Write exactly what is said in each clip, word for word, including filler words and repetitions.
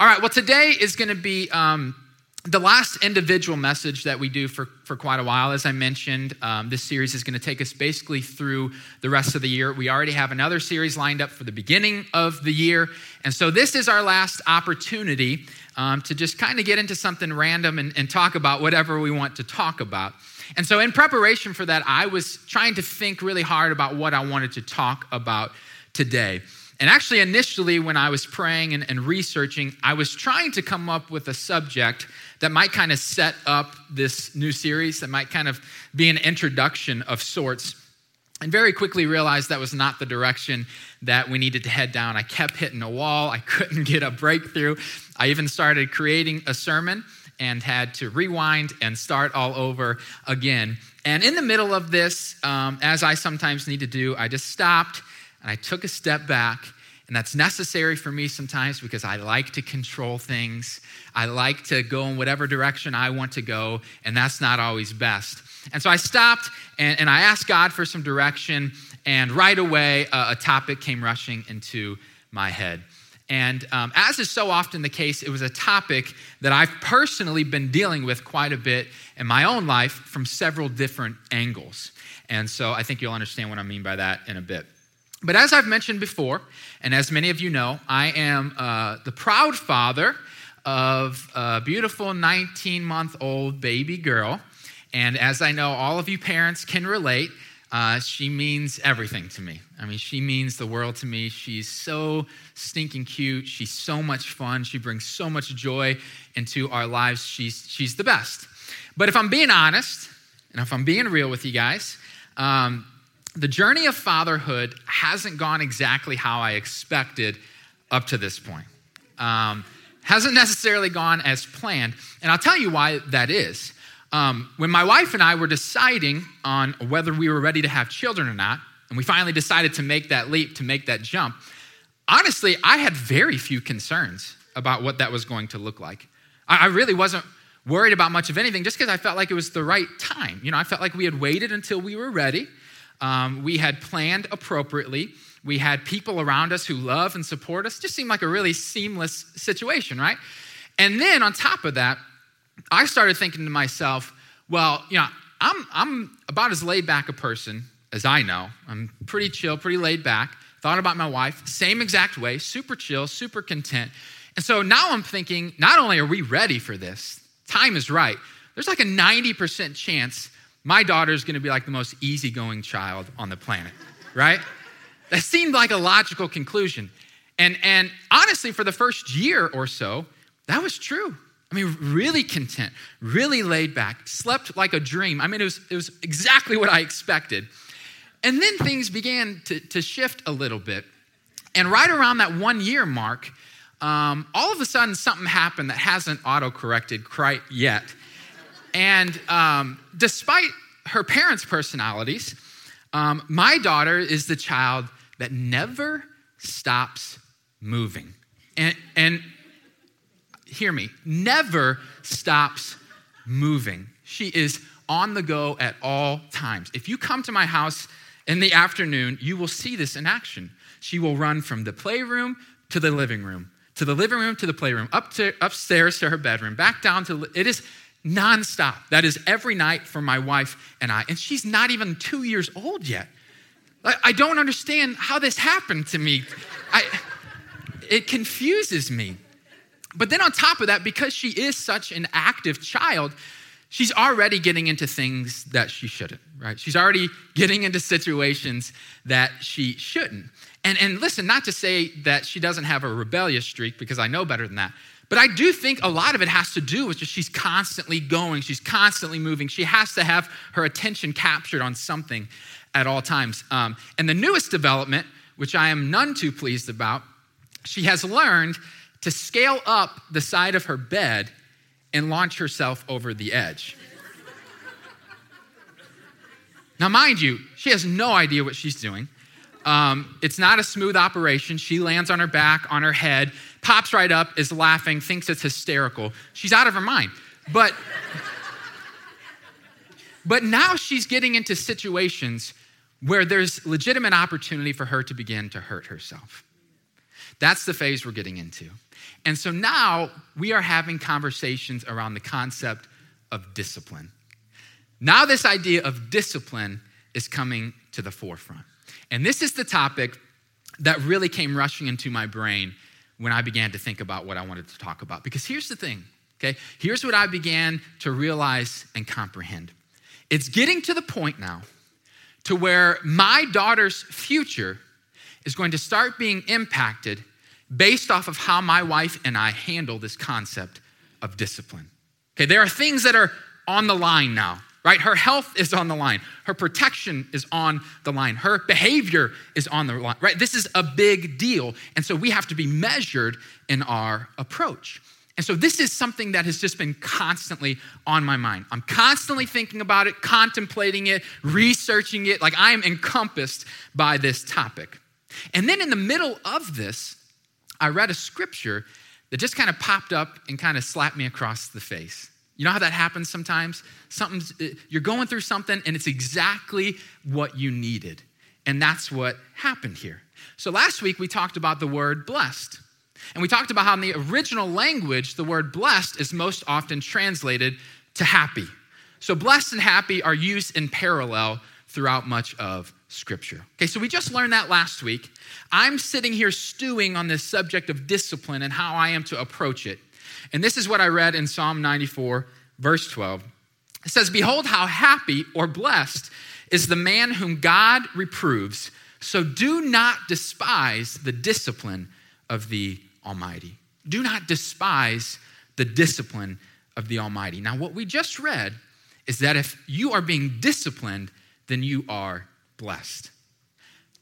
All right, well, today is going to be um, the last individual message that we do for, for quite a while. As I mentioned, um, this series is going to take us basically through the rest of the year. We already have another series lined up for the beginning of the year. And so this is our last opportunity um, to just kind of get into something random and, and talk about whatever we want to talk about. And so in preparation for that, I was trying to think really hard about what I wanted to talk about today. And actually, initially, when I was praying and, and researching, I was trying to come up with a subject that might kind of set up this new series, that might kind of be an introduction of sorts, and very quickly realized that was not the direction that we needed to head down. I kept hitting a wall. I couldn't get a breakthrough. I even started creating a sermon and had to rewind and start all over again. And in the middle of this, um, as I sometimes need to do, I just stopped. And I took a step back, and that's necessary for me sometimes because I like to control things. I like to go in whatever direction I want to go, and that's not always best. And so I stopped, and, and I asked God for some direction, and right away, a, a topic came rushing into my head. And um, as is so often the case, it was a topic that I've personally been dealing with quite a bit in my own life from several different angles. And so I think you'll understand what I mean by that in a bit. But as I've mentioned before, and as many of you know, I am uh, the proud father of a beautiful nineteen-month-old baby girl. And as I know, all of you parents can relate, uh, she means everything to me. I mean, she means the world to me. She's so stinking cute. She's so much fun. She brings so much joy into our lives. She's, she's the best. But if I'm being honest, and if I'm being real with you guys, um, the journey of fatherhood hasn't gone exactly how I expected up to this point. Um, hasn't necessarily gone as planned. And I'll tell you why that is. Um, when my wife and I were deciding on whether we were ready to have children or not, and we finally decided to make that leap, to make that jump, honestly, I had very few concerns about what that was going to look like. I, I really wasn't worried about much of anything just because I felt like it was the right time. You know, I felt like we had waited until we were ready. Um, we had planned appropriately. We had people around us who love and support us. Just seemed like a really seamless situation, right? And then on top of that, I started thinking to myself, well, you know, I'm I'm about as laid back a person as I know. I'm pretty chill, pretty laid back. Thought about my wife, same exact way, super chill, super content. And so now I'm thinking, not only are we ready for this, time is right. There's like a ninety percent chance my daughter's gonna be like the most easygoing child on the planet, right? That seemed like a logical conclusion. And and honestly, for the first year or so, that was true. I mean, really content, really laid back, slept like a dream. I mean, it was it was exactly what I expected. And then things began to, to shift a little bit. And right around that one year mark, um, all of a sudden something happened that hasn't auto-corrected quite yet. And um, despite her parents' personalities, um, my daughter is the child that never stops moving. And, and hear me, never stops moving. She is on the go at all times. If you come to my house in the afternoon, you will see this in action. She will run from the playroom to the living room, to the living room to the playroom, up to upstairs to her bedroom, back down to, it is nonstop. That is every night for my wife and I. And she's not even two years old yet. I don't understand how this happened to me. I, it confuses me. But then on top of that, because she is such an active child, she's already getting into things that she shouldn't, right? She's already getting into situations that she shouldn't. And, and listen, not to say that she doesn't have a rebellious streak, because I know better than that. But I do think a lot of it has to do with just she's constantly going, she's constantly moving. She has to have her attention captured on something at all times. Um, and the newest development, which I am none too pleased about, she has learned to scale up the side of her bed and launch herself over the edge. Now, mind you, she has no idea what she's doing. Um, it's not a smooth operation. She lands on her back, on her head, pops right up, is laughing, thinks it's hysterical. She's out of her mind. But, but now she's getting into situations where there's legitimate opportunity for her to begin to hurt herself. That's the phase we're getting into. And so now we are having conversations around the concept of discipline. Now this idea of discipline is coming to the forefront. And this is the topic that really came rushing into my brain when I began to think about what I wanted to talk about. Because here's the thing, okay? Here's what I began to realize and comprehend. It's getting to the point now to where my daughter's future is going to start being impacted based off of how my wife and I handle this concept of discipline. Okay, there are things that are on the line now, right? Her health is on the line. Her protection is on the line. Her behavior is on the line, right? This is a big deal. And so we have to be measured in our approach. And so this is something that has just been constantly on my mind. I'm constantly thinking about it, contemplating it, researching it. Like, I am encompassed by this topic. And then in the middle of this, I read a scripture that just kind of popped up and kind of slapped me across the face. You know how that happens sometimes? Something's, you're going through something and it's exactly what you needed. And that's what happened here. So last week we talked about the word blessed. And we talked about how in the original language, the word blessed is most often translated to happy. So blessed and happy are used in parallel throughout much of Scripture. Okay, so we just learned that last week. I'm sitting here stewing on this subject of discipline and how I am to approach it. And this is what I read in Psalm ninety-four, verse twelve. It says, "Behold, how happy or blessed is the man whom God reproves. So do not despise the discipline of the Almighty." Do not despise the discipline of the Almighty. Now, what we just read is that if you are being disciplined, then you are blessed.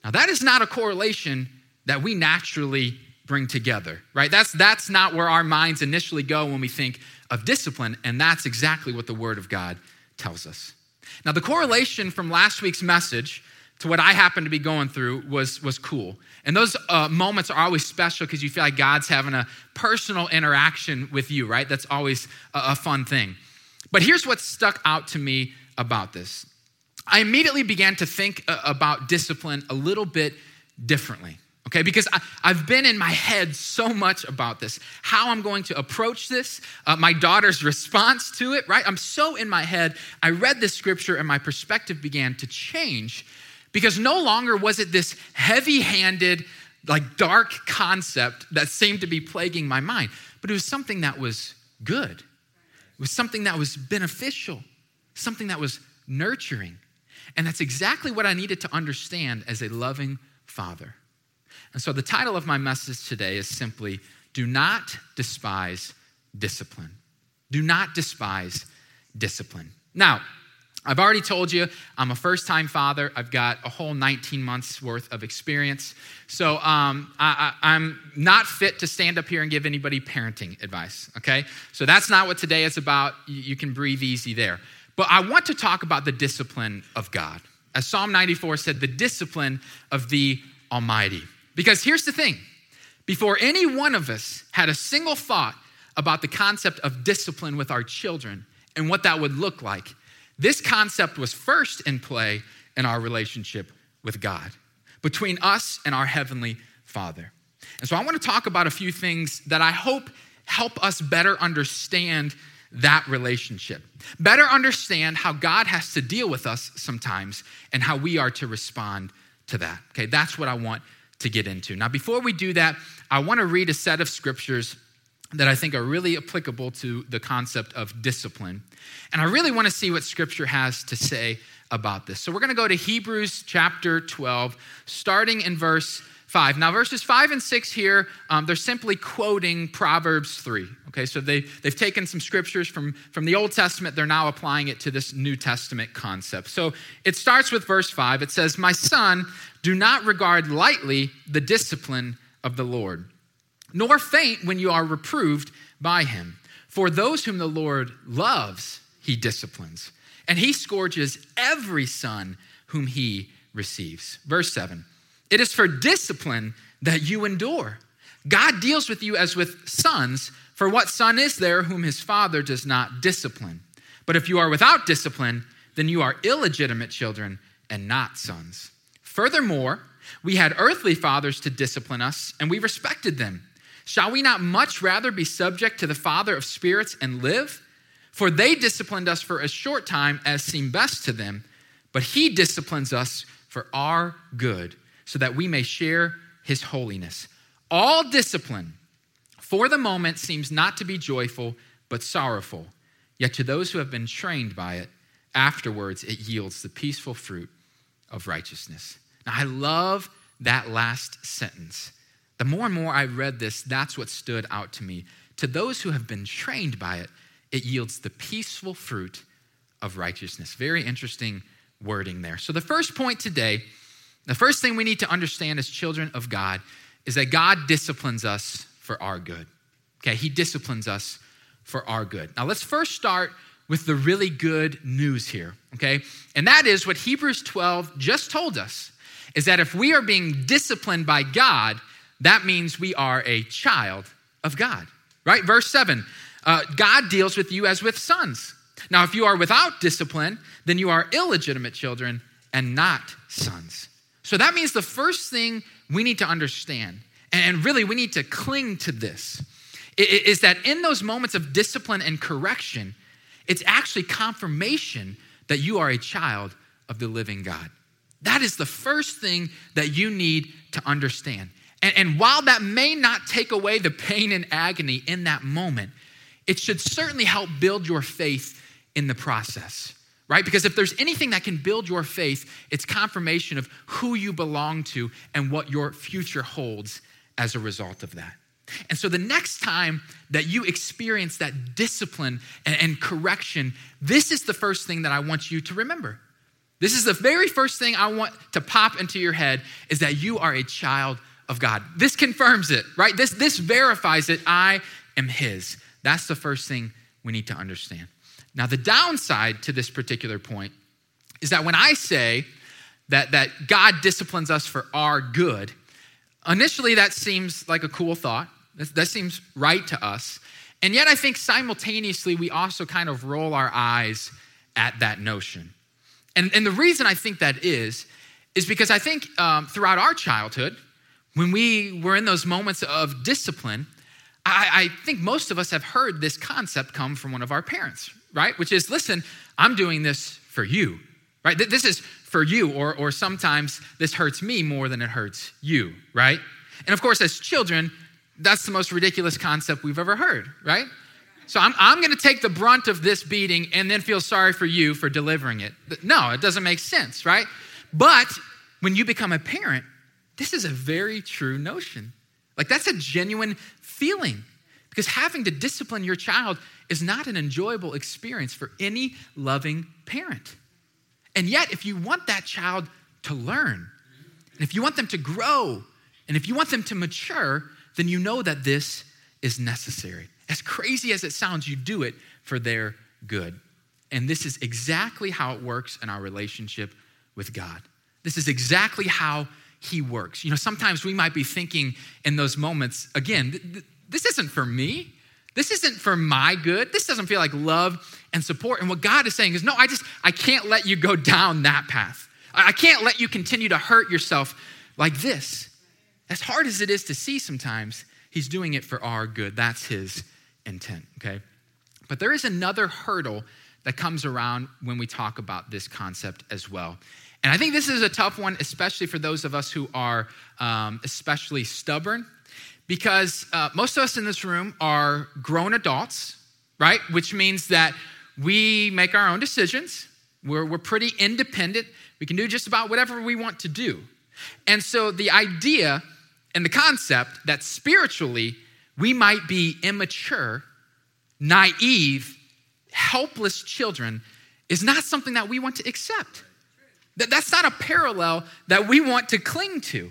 Now, that is not a correlation that we naturally bring together, right? That's, that's not where our minds initially go when we think of discipline, and that's exactly what the Word of God tells us. Now, the correlation from last week's message to what I happened to be going through was, was cool. And those uh, moments are always special because you feel like God's having a personal interaction with you, right? That's always a, a fun thing. But here's what stuck out to me about this. I immediately began to think about discipline a little bit differently, okay? Because I, I've been in my head so much about this, how I'm going to approach this, uh, my daughter's response to it, right? I'm so in my head. I read this scripture and my perspective began to change because no longer was it this heavy-handed, like dark concept that seemed to be plaguing my mind, but it was something that was good. It was something that was beneficial, something that was nurturing. And that's exactly what I needed to understand as a loving father. And so the title of my message today is simply, do not despise discipline. Do not despise discipline. Now, I've already told you I'm a first-time father. I've got a whole nineteen months worth of experience. So um, I, I, I'm not fit to stand up here and give anybody parenting advice, okay? So that's not what today is about. You can breathe easy there. But I want to talk about the discipline of God. As Psalm ninety-four said, the discipline of the Almighty. Because here's the thing. Before any one of us had a single thought about the concept of discipline with our children and what that would look like, this concept was first in play in our relationship with God, between us and our Heavenly Father. And so I want to talk about a few things that I hope help us better understand that relationship. Better understand how God has to deal with us sometimes and how we are to respond to that. Okay, that's what I want to get into. Now, before we do that, I want to read a set of scriptures that I think are really applicable to the concept of discipline. And I really want to see what scripture has to say about this. So we're going to go to Hebrews chapter twelve, starting in verse five. Now, verses five and six here, um, they're simply quoting Proverbs three. Okay, so they, they've taken some scriptures from, from the Old Testament. They're now applying it to this New Testament concept. So it starts with verse five. It says, "My son, do not regard lightly the discipline of the Lord, nor faint when you are reproved by him. For those whom the Lord loves, he disciplines, and he scourges every son whom he receives." Verse seven. "It is for discipline that you endure. God deals with you as with sons, for what son is there whom his father does not discipline? But if you are without discipline, then you are illegitimate children and not sons. Furthermore, we had earthly fathers to discipline us, and we respected them. Shall we not much rather be subject to the Father of spirits and live? For they disciplined us for a short time as seemed best to them, but he disciplines us for our good so that we may share his holiness. All discipline for the moment seems not to be joyful, but sorrowful. Yet to those who have been trained by it, afterwards it yields the peaceful fruit of righteousness. Now, I love that last sentence. The more and more I read this, that's what stood out to me. To those who have been trained by it, it yields the peaceful fruit of righteousness. Very interesting wording there. So the first point today, the first thing we need to understand as children of God is that God disciplines us for our good. Okay, he disciplines us for our good. Now let's first start with the really good news here, okay? And that is what Hebrews twelve just told us, is that if we are being disciplined by God, that means we are a child of God, right? Verse seven, uh, God deals with you as with sons. Now, if you are without discipline, then you are illegitimate children and not sons. So that means the first thing we need to understand, and really we need to cling to this, is that in those moments of discipline and correction, it's actually confirmation that you are a child of the living God. That is the first thing that you need to understand. And, and while that may not take away the pain and agony in that moment, it should certainly help build your faith in the process, right? Because if there's anything that can build your faith, it's confirmation of who you belong to and what your future holds as a result of that. And so the next time that you experience that discipline and, and correction, this is the first thing that I want you to remember. This is the very first thing I want to pop into your head, is that you are a child of God. This confirms it, right? This, this verifies it. I am his. That's the first thing we need to understand. Now, the downside to this particular point is that when I say that, that God disciplines us for our good, initially that seems like a cool thought. That seems right to us. And yet I think simultaneously, we also kind of roll our eyes at that notion. And, and the reason I think that is, is because I think um, throughout our childhood, when we were in those moments of discipline, I, I think most of us have heard this concept come from one of our parents, right? Which is, listen, I'm doing this for you, right? This is for you, or, or sometimes this hurts me more than it hurts you, right? And of course, as children, that's the most ridiculous concept we've ever heard, right? So I'm, I'm gonna take the brunt of this beating and then feel sorry for you for delivering it. No, it doesn't make sense, right? But when you become a parent, this is a very true notion. Like, that's a genuine feeling, because having to discipline your child is not an enjoyable experience for any loving parent. And yet, if you want that child to learn, and if you want them to grow, and if you want them to mature, then you know that this is necessary. As crazy as it sounds, you do it for their good. And this is exactly how it works in our relationship with God. This is exactly how he works. You know, sometimes we might be thinking in those moments, again, th- th- this isn't for me. This isn't for my good. This doesn't feel like love and support. And what God is saying is, no, I just, I can't let you go down that path. I can't let you continue to hurt yourself like this. As hard as it is to see sometimes, he's doing it for our good. That's his intent, okay? But there is another hurdle that comes around when we talk about this concept as well. And I think this is a tough one, especially for those of us who are um, especially stubborn, because uh, most of us in this room are grown adults, right? Which means that we make our own decisions. We're, we're pretty independent. We can do just about whatever we want to do. And so the idea and the concept that spiritually we might be immature, naive, helpless children is not something that we want to accept. That's not a parallel that we want to cling to.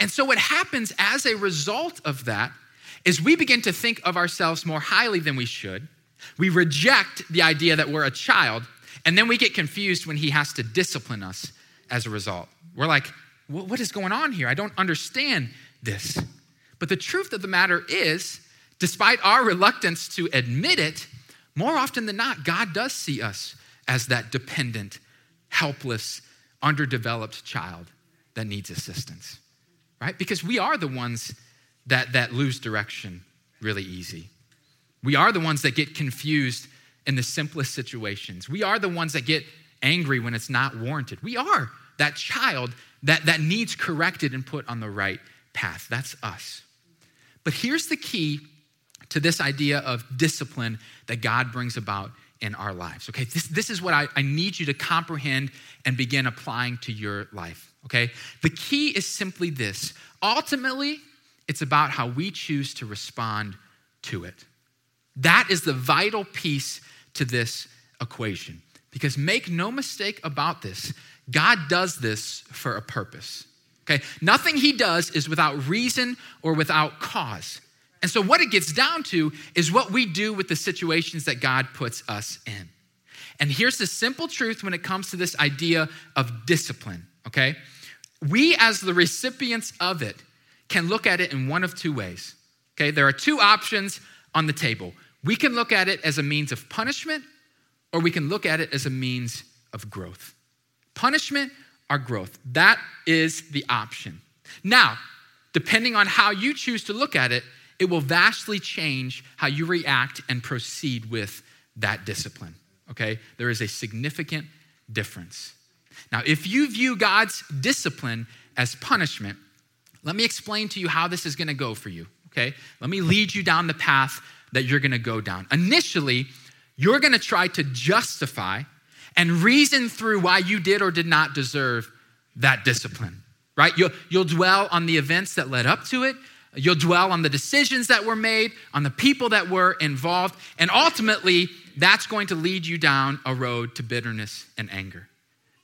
And so what happens as a result of that is we begin to think of ourselves more highly than we should. We reject the idea that we're a child, and then we get confused when he has to discipline us as a result. We're like, what is going on here? I don't understand this. But the truth of the matter is, despite our reluctance to admit it, more often than not, God does see us as that dependent, helpless, underdeveloped child that needs assistance, right? Because we are the ones that, that lose direction really easy. We are the ones that get confused in the simplest situations. We are the ones that get angry when it's not warranted. We are that child that, that needs corrected and put on the right path. That's us. But here's the key to this idea of discipline that God brings about in our lives, okay? This, this is what I, I need you to comprehend and begin applying to your life, okay? The key is simply this. Ultimately, it's about how we choose to respond to it. That is the vital piece to this equation, because make no mistake about this, God does this for a purpose, okay? Nothing he does is without reason or without cause. And so what it gets down to is what we do with the situations that God puts us in. And here's the simple truth when it comes to this idea of discipline, okay? We, as the recipients of it, can look at it in one of two ways, okay? There are two options on the table. We can look at it as a means of punishment, or we can look at it as a means of growth. Punishment or growth, that is the option. Now, depending on how you choose to look at it, it will vastly change how you react and proceed with that discipline, okay? There is a significant difference. Now, if you view God's discipline as punishment, let me explain to you how this is gonna go for you, okay? Let me lead you down the path that you're gonna go down. Initially, you're gonna try to justify and reason through why you did or did not deserve that discipline, right? You'll, you'll dwell on the events that led up to it. You'll dwell on the decisions that were made, on the people that were involved, and ultimately, that's going to lead you down a road to bitterness and anger.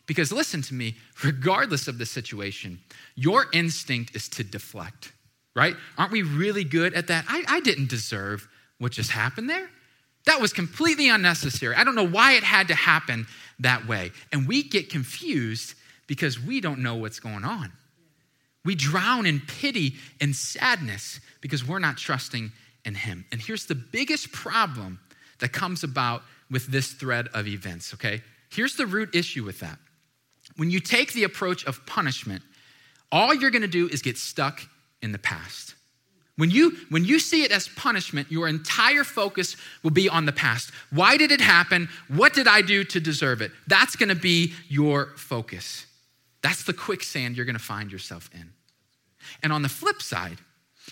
Because listen to me, regardless of the situation, your instinct is to deflect, right? Aren't we really good at that? I, I didn't deserve what just happened there. That was completely unnecessary. I don't know why it had to happen that way. And we get confused because we don't know what's going on. We drown in pity and sadness because we're not trusting in him. And here's the biggest problem that comes about with this thread of events, okay? Here's the root issue with that. When you take the approach of punishment, all you're gonna do is get stuck in the past. When you, when you see it as punishment, your entire focus will be on the past. Why did it happen? What did I do to deserve it? That's gonna be your focus. That's the quicksand you're gonna find yourself in. And on the flip side,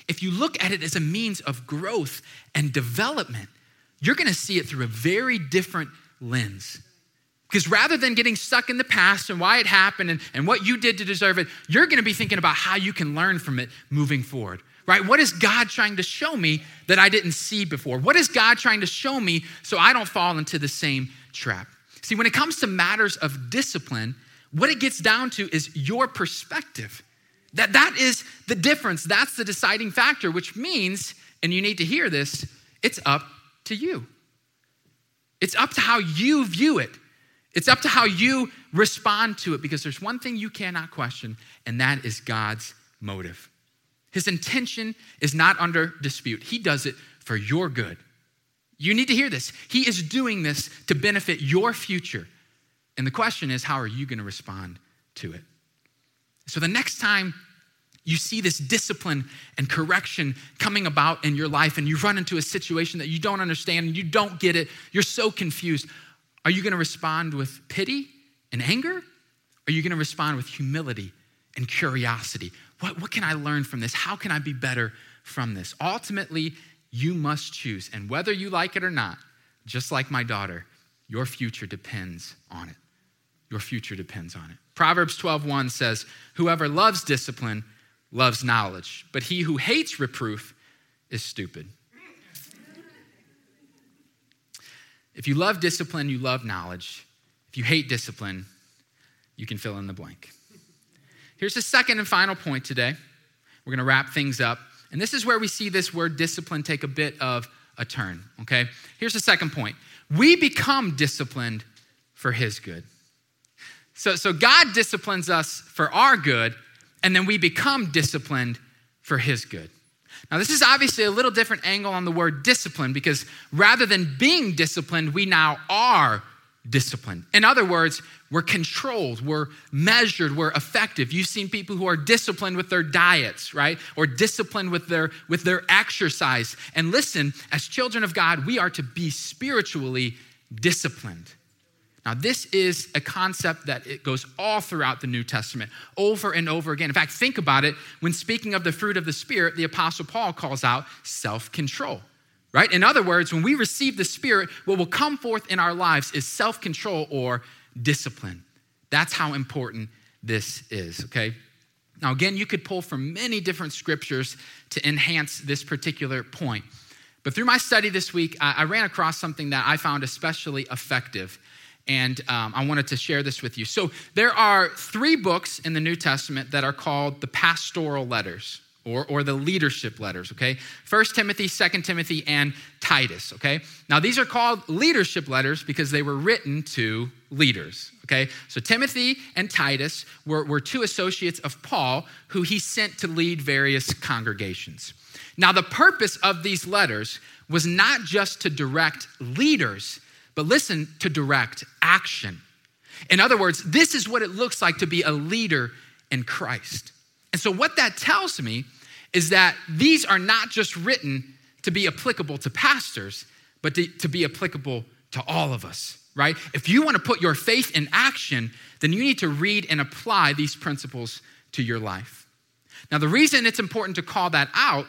if you look at it as a means of growth and development, you're gonna see it through a very different lens. Because rather than getting stuck in the past and why it happened and, and what you did to deserve it, you're gonna be thinking about how you can learn from it moving forward, right? What is God trying to show me that I didn't see before? What is God trying to show me so I don't fall into the same trap? See, when it comes to matters of discipline, what it gets down to is your perspective. That, that is the difference. That's the deciding factor, which means, and you need to hear this, it's up to you. It's up to how you view it. It's up to how you respond to it, because there's one thing you cannot question, and that is God's motive. His intention is not under dispute. He does it for your good. You need to hear this. He is doing this to benefit your future. And the question is, how are you gonna respond to it? So the next time you see this discipline and correction coming about in your life and you run into a situation that you don't understand and you don't get it, you're so confused, are you gonna respond with pity and anger? Are you gonna respond with humility and curiosity? What, what can I learn from this? How can I be better from this? Ultimately, you must choose. And whether you like it or not, just like my daughter, your future depends on it. Your future depends on it. Proverbs twelve one says, whoever loves discipline loves knowledge, but he who hates reproof is stupid. If you love discipline, you love knowledge. If you hate discipline, you can fill in the blank. Here's the second and final point today. We're gonna wrap things up. And this is where we see this word discipline take a bit of a turn, okay? Here's the second point. We become disciplined for his good. So, so God disciplines us for our good, and then we become disciplined for his good. Now, this is obviously a little different angle on the word discipline, because rather than being disciplined, we now are disciplined. In other words, we're controlled, we're measured, we're effective. You've seen people who are disciplined with their diets, right? Or disciplined with their with their exercise. And listen, as children of God, we are to be spiritually disciplined. Now, this is a concept that it goes all throughout the New Testament, over and over again. In fact, think about it. When speaking of the fruit of the Spirit, the Apostle Paul calls out self-control, right? In other words, when we receive the Spirit, what will come forth in our lives is self-control or discipline. That's how important this is, okay? Now, again, you could pull from many different scriptures to enhance this particular point. But through my study this week, I ran across something that I found especially effective. And um, I wanted to share this with you. So there are three books in the New Testament that are called the pastoral letters or, or the leadership letters, okay? First Timothy, Second Timothy, and Titus, okay? Now these are called leadership letters because they were written to leaders, okay? So Timothy and Titus were, were two associates of Paul who he sent to lead various congregations. Now the purpose of these letters was not just to direct leaders, but listen, to direct action. In other words, this is what it looks like to be a leader in Christ. And so what that tells me is that these are not just written to be applicable to pastors, but to, to be applicable to all of us, right? If you want to put your faith in action, then you need to read and apply these principles to your life. Now, the reason it's important to call that out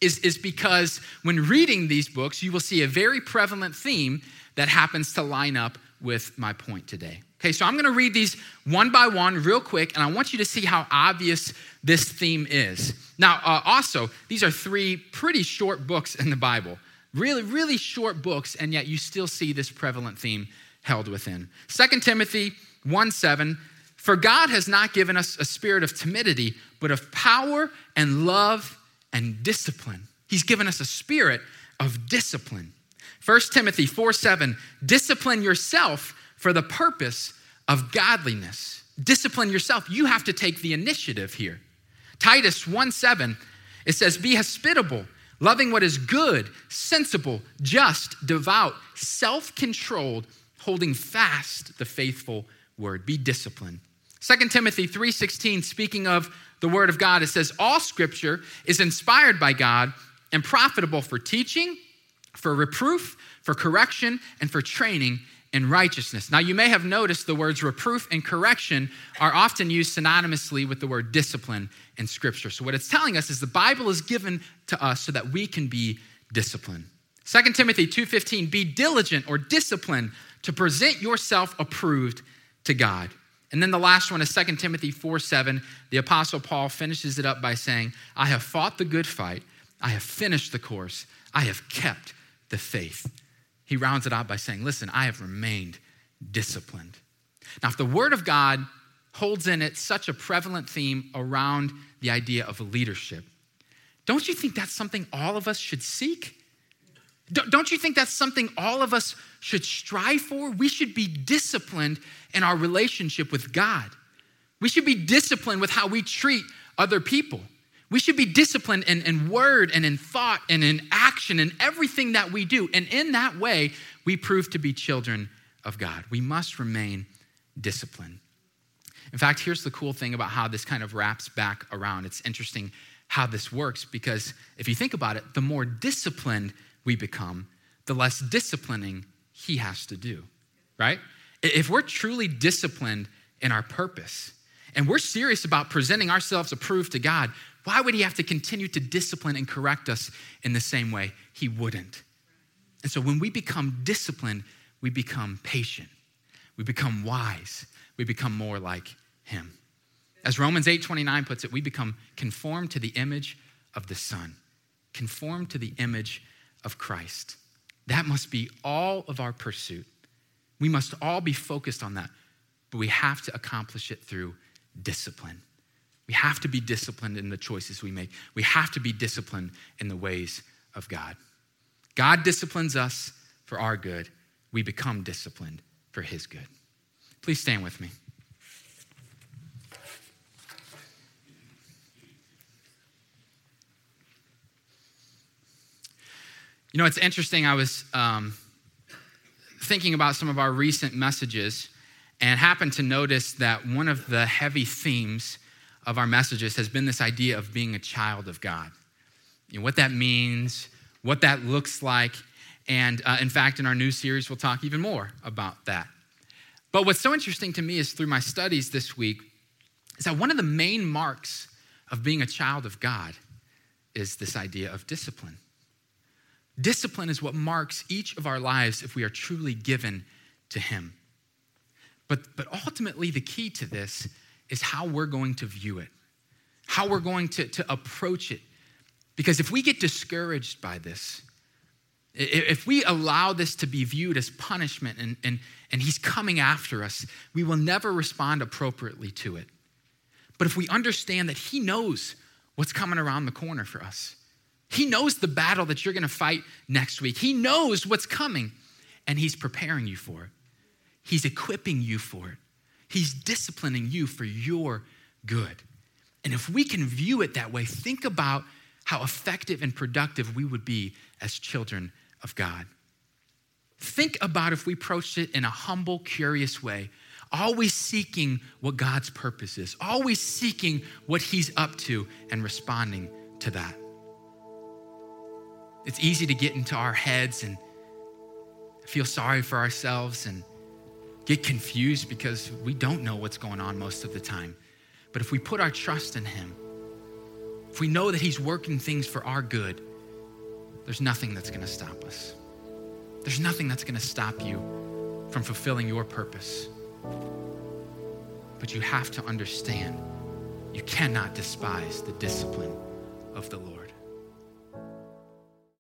is, is because when reading these books, you will see a very prevalent theme that happens to line up with my point today. Okay, so I'm gonna read these one by one real quick, and I want you to see how obvious this theme is. Now, uh, also, these are three pretty short books in the Bible. Really, really short books, and yet you still see this prevalent theme held within. Second Timothy one seven, for God has not given us a spirit of timidity, but of power and love and discipline. He's given us a spirit of discipline. First Timothy four seven, discipline yourself for the purpose of godliness. Discipline yourself. You have to take the initiative here. Titus one seven, it says, be hospitable, loving what is good, sensible, just, devout, self-controlled, holding fast the faithful word. Be disciplined. Second Timothy three sixteen, speaking of the word of God, it says, all scripture is inspired by God and profitable for teaching, for reproof, for correction, and for training in righteousness. Now, you may have noticed the words reproof and correction are often used synonymously with the word discipline in scripture. So what it's telling us is the Bible is given to us so that we can be disciplined. Second Timothy two fifteen, be diligent or disciplined to present yourself approved to God. And then the last one is Second Timothy four seven. The Apostle Paul finishes it up by saying, I have fought the good fight. I have finished the course. I have kept the faith. He rounds it out by saying, listen, I have remained disciplined. Now, if the word of God holds in it such a prevalent theme around the idea of leadership, don't you think that's something all of us should seek? Don't you think that's something all of us should strive for? We should be disciplined in our relationship with God. We should be disciplined with how we treat other people. We should be disciplined in, in word and in thought and in action and everything that we do. And in that way, we prove to be children of God. We must remain disciplined. In fact, here's the cool thing about how this kind of wraps back around. It's interesting how this works because if you think about it, the more disciplined we become, the less disciplining he has to do, right? If we're truly disciplined in our purpose and we're serious about presenting ourselves approved to God, why would he have to continue to discipline and correct us in the same way? He wouldn't. And so when we become disciplined, we become patient. We become wise. We become more like him. As Romans eight twenty-nine puts it, we become conformed to the image of the Son, conformed to the image of Christ. That must be all of our pursuit. We must all be focused on that, but we have to accomplish it through discipline. We have to be disciplined in the choices we make. We have to be disciplined in the ways of God. God disciplines us for our good. We become disciplined for his good. Please stand with me. You know, it's interesting. I was um, thinking about some of our recent messages and happened to notice that one of the heavy themes of our messages has been this idea of being a child of God. You know, what that means, what that looks like, and uh, in fact, in our new series, we'll talk even more about that. But what's so interesting to me is through my studies this week is that one of the main marks of being a child of God is this idea of discipline. Discipline is what marks each of our lives if we are truly given to Him. But, but ultimately, the key to this is how we're going to view it, how we're going to, to approach it. Because if we get discouraged by this, if we allow this to be viewed as punishment and, and, and He's coming after us, we will never respond appropriately to it. But if we understand that He knows what's coming around the corner for us, He knows the battle that you're gonna fight next week. He knows what's coming, and He's preparing you for it. He's equipping you for it. He's disciplining you for your good. And if we can view it that way, think about how effective and productive we would be as children of God. Think about if we approached it in a humble, curious way, always seeking what God's purpose is, always seeking what He's up to and responding to that. It's easy to get into our heads and feel sorry for ourselves and get confused because we don't know what's going on most of the time. But if we put our trust in Him, if we know that He's working things for our good, there's nothing that's gonna stop us. There's nothing that's gonna stop you from fulfilling your purpose. But you have to understand, you cannot despise the discipline of the Lord.